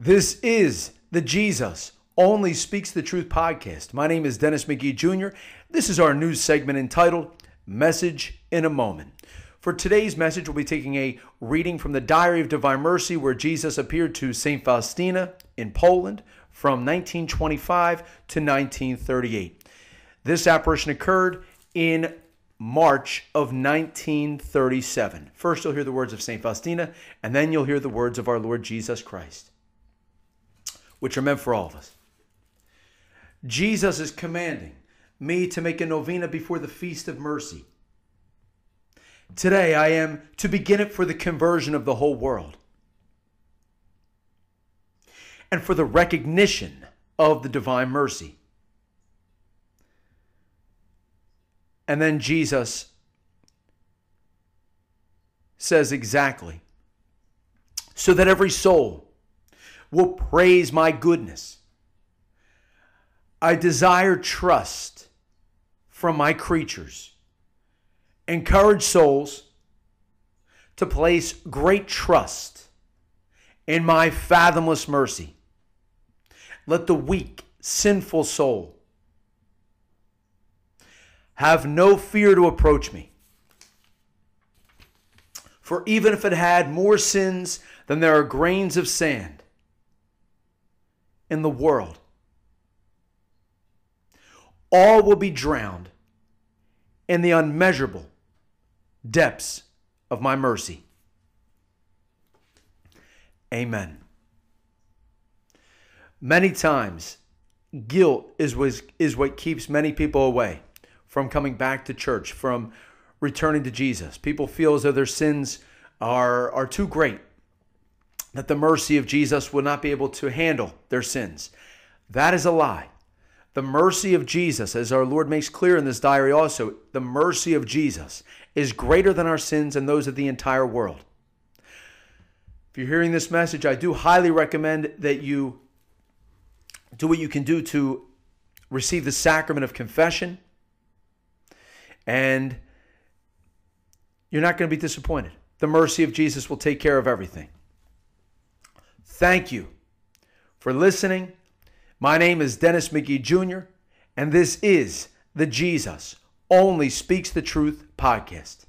This is the Jesus Only Speaks the Truth podcast. My name is Dennis McGee, Jr. This is our news segment entitled Message in a Moment. For today's message, we'll be taking a reading from the Diary of Divine Mercy, where Jesus appeared to St. Faustina in Poland from 1925 to 1938. This apparition occurred in March of 1937. First, you'll hear the words of St. Faustina, and then you'll hear the words of our Lord Jesus Christ, which are meant for all of us. Jesus is commanding me to make a novena before the Feast of Mercy. Today I am to begin it for the conversion of the whole world and for the recognition of the divine mercy. And then Jesus says exactly, so that every soul will praise my goodness. I desire trust from my creatures. Encourage souls to place great trust in my fathomless mercy. Let the weak, sinful soul have no fear to approach me. For even if it had more sins than there are grains of sand in the world, all will be drowned in the unmeasurable depths of my mercy. Amen. Many times, guilt is what keeps many people away from coming back to church, from returning to Jesus. People feel as though their sins are too great, that the mercy of Jesus will not be able to handle their sins. That is a lie. The mercy of Jesus, as our Lord makes clear in this diary also, the mercy of Jesus is greater than our sins and those of the entire world. If you're hearing this message, I do highly recommend that you do what you can do to receive the sacrament of confession. And you're not going to be disappointed. The mercy of Jesus will take care of everything. Thank you for listening. My name is Dennis McGee, Jr., and this is the Jesus Only Speaks the Truth podcast.